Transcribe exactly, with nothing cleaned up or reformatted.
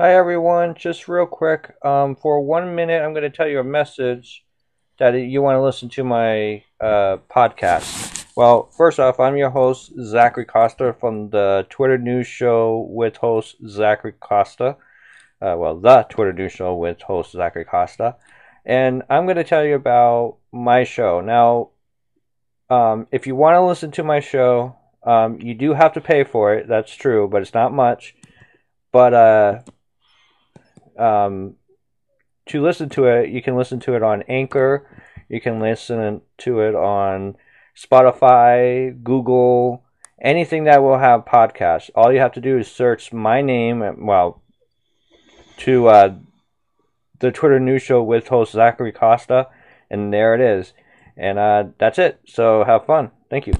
Hi everyone, just real quick, um, for one minute I'm going to tell you a message that you want to listen to my uh, podcast. Well, first off, I'm your host, Zachary Costa, from the Twitter News Show with host Zachary Costa. Uh, well, the Twitter News Show with host Zachary Costa. And I'm going to tell you about my show. Now, um, if you want to listen to my show, um, you do have to pay for it, that's true, but it's not much. But, uh... Um, to listen to it, you can listen to it on Anchor, you can listen to it on Spotify, Google, anything that will have podcasts. All you have to do is search my name, well, to uh, the Twitter News Show with host Zachary Costa, and there it is. And uh, that's it. So have fun. Thank you.